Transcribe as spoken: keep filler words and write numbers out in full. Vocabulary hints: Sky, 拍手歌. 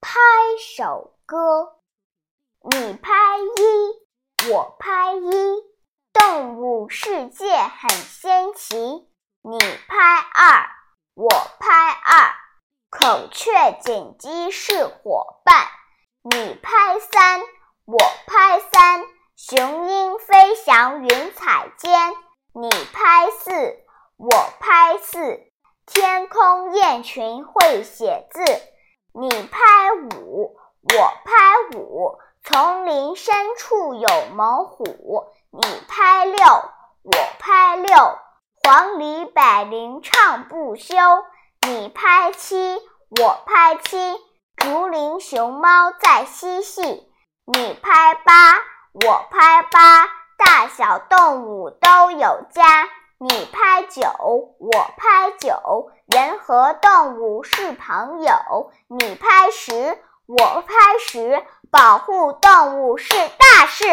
拍手歌，你拍一，我拍一，动物世界很新奇。你拍二，我拍二，孔雀锦鸡是伙伴。你拍三，我拍三，雄鹰飞翔云彩间。你拍四，我拍四，天空雁群会写字。你拍五，我拍五，丛林深处有猛虎。你拍六，我拍六，黄鹂百灵唱不休。你拍七，我拍七，竹林熊猫在嬉戏。你拍八，我拍八，大小动物都有家。你拍九，我拍九，人和动物是朋友。你拍十，我拍十，保护动物是大事。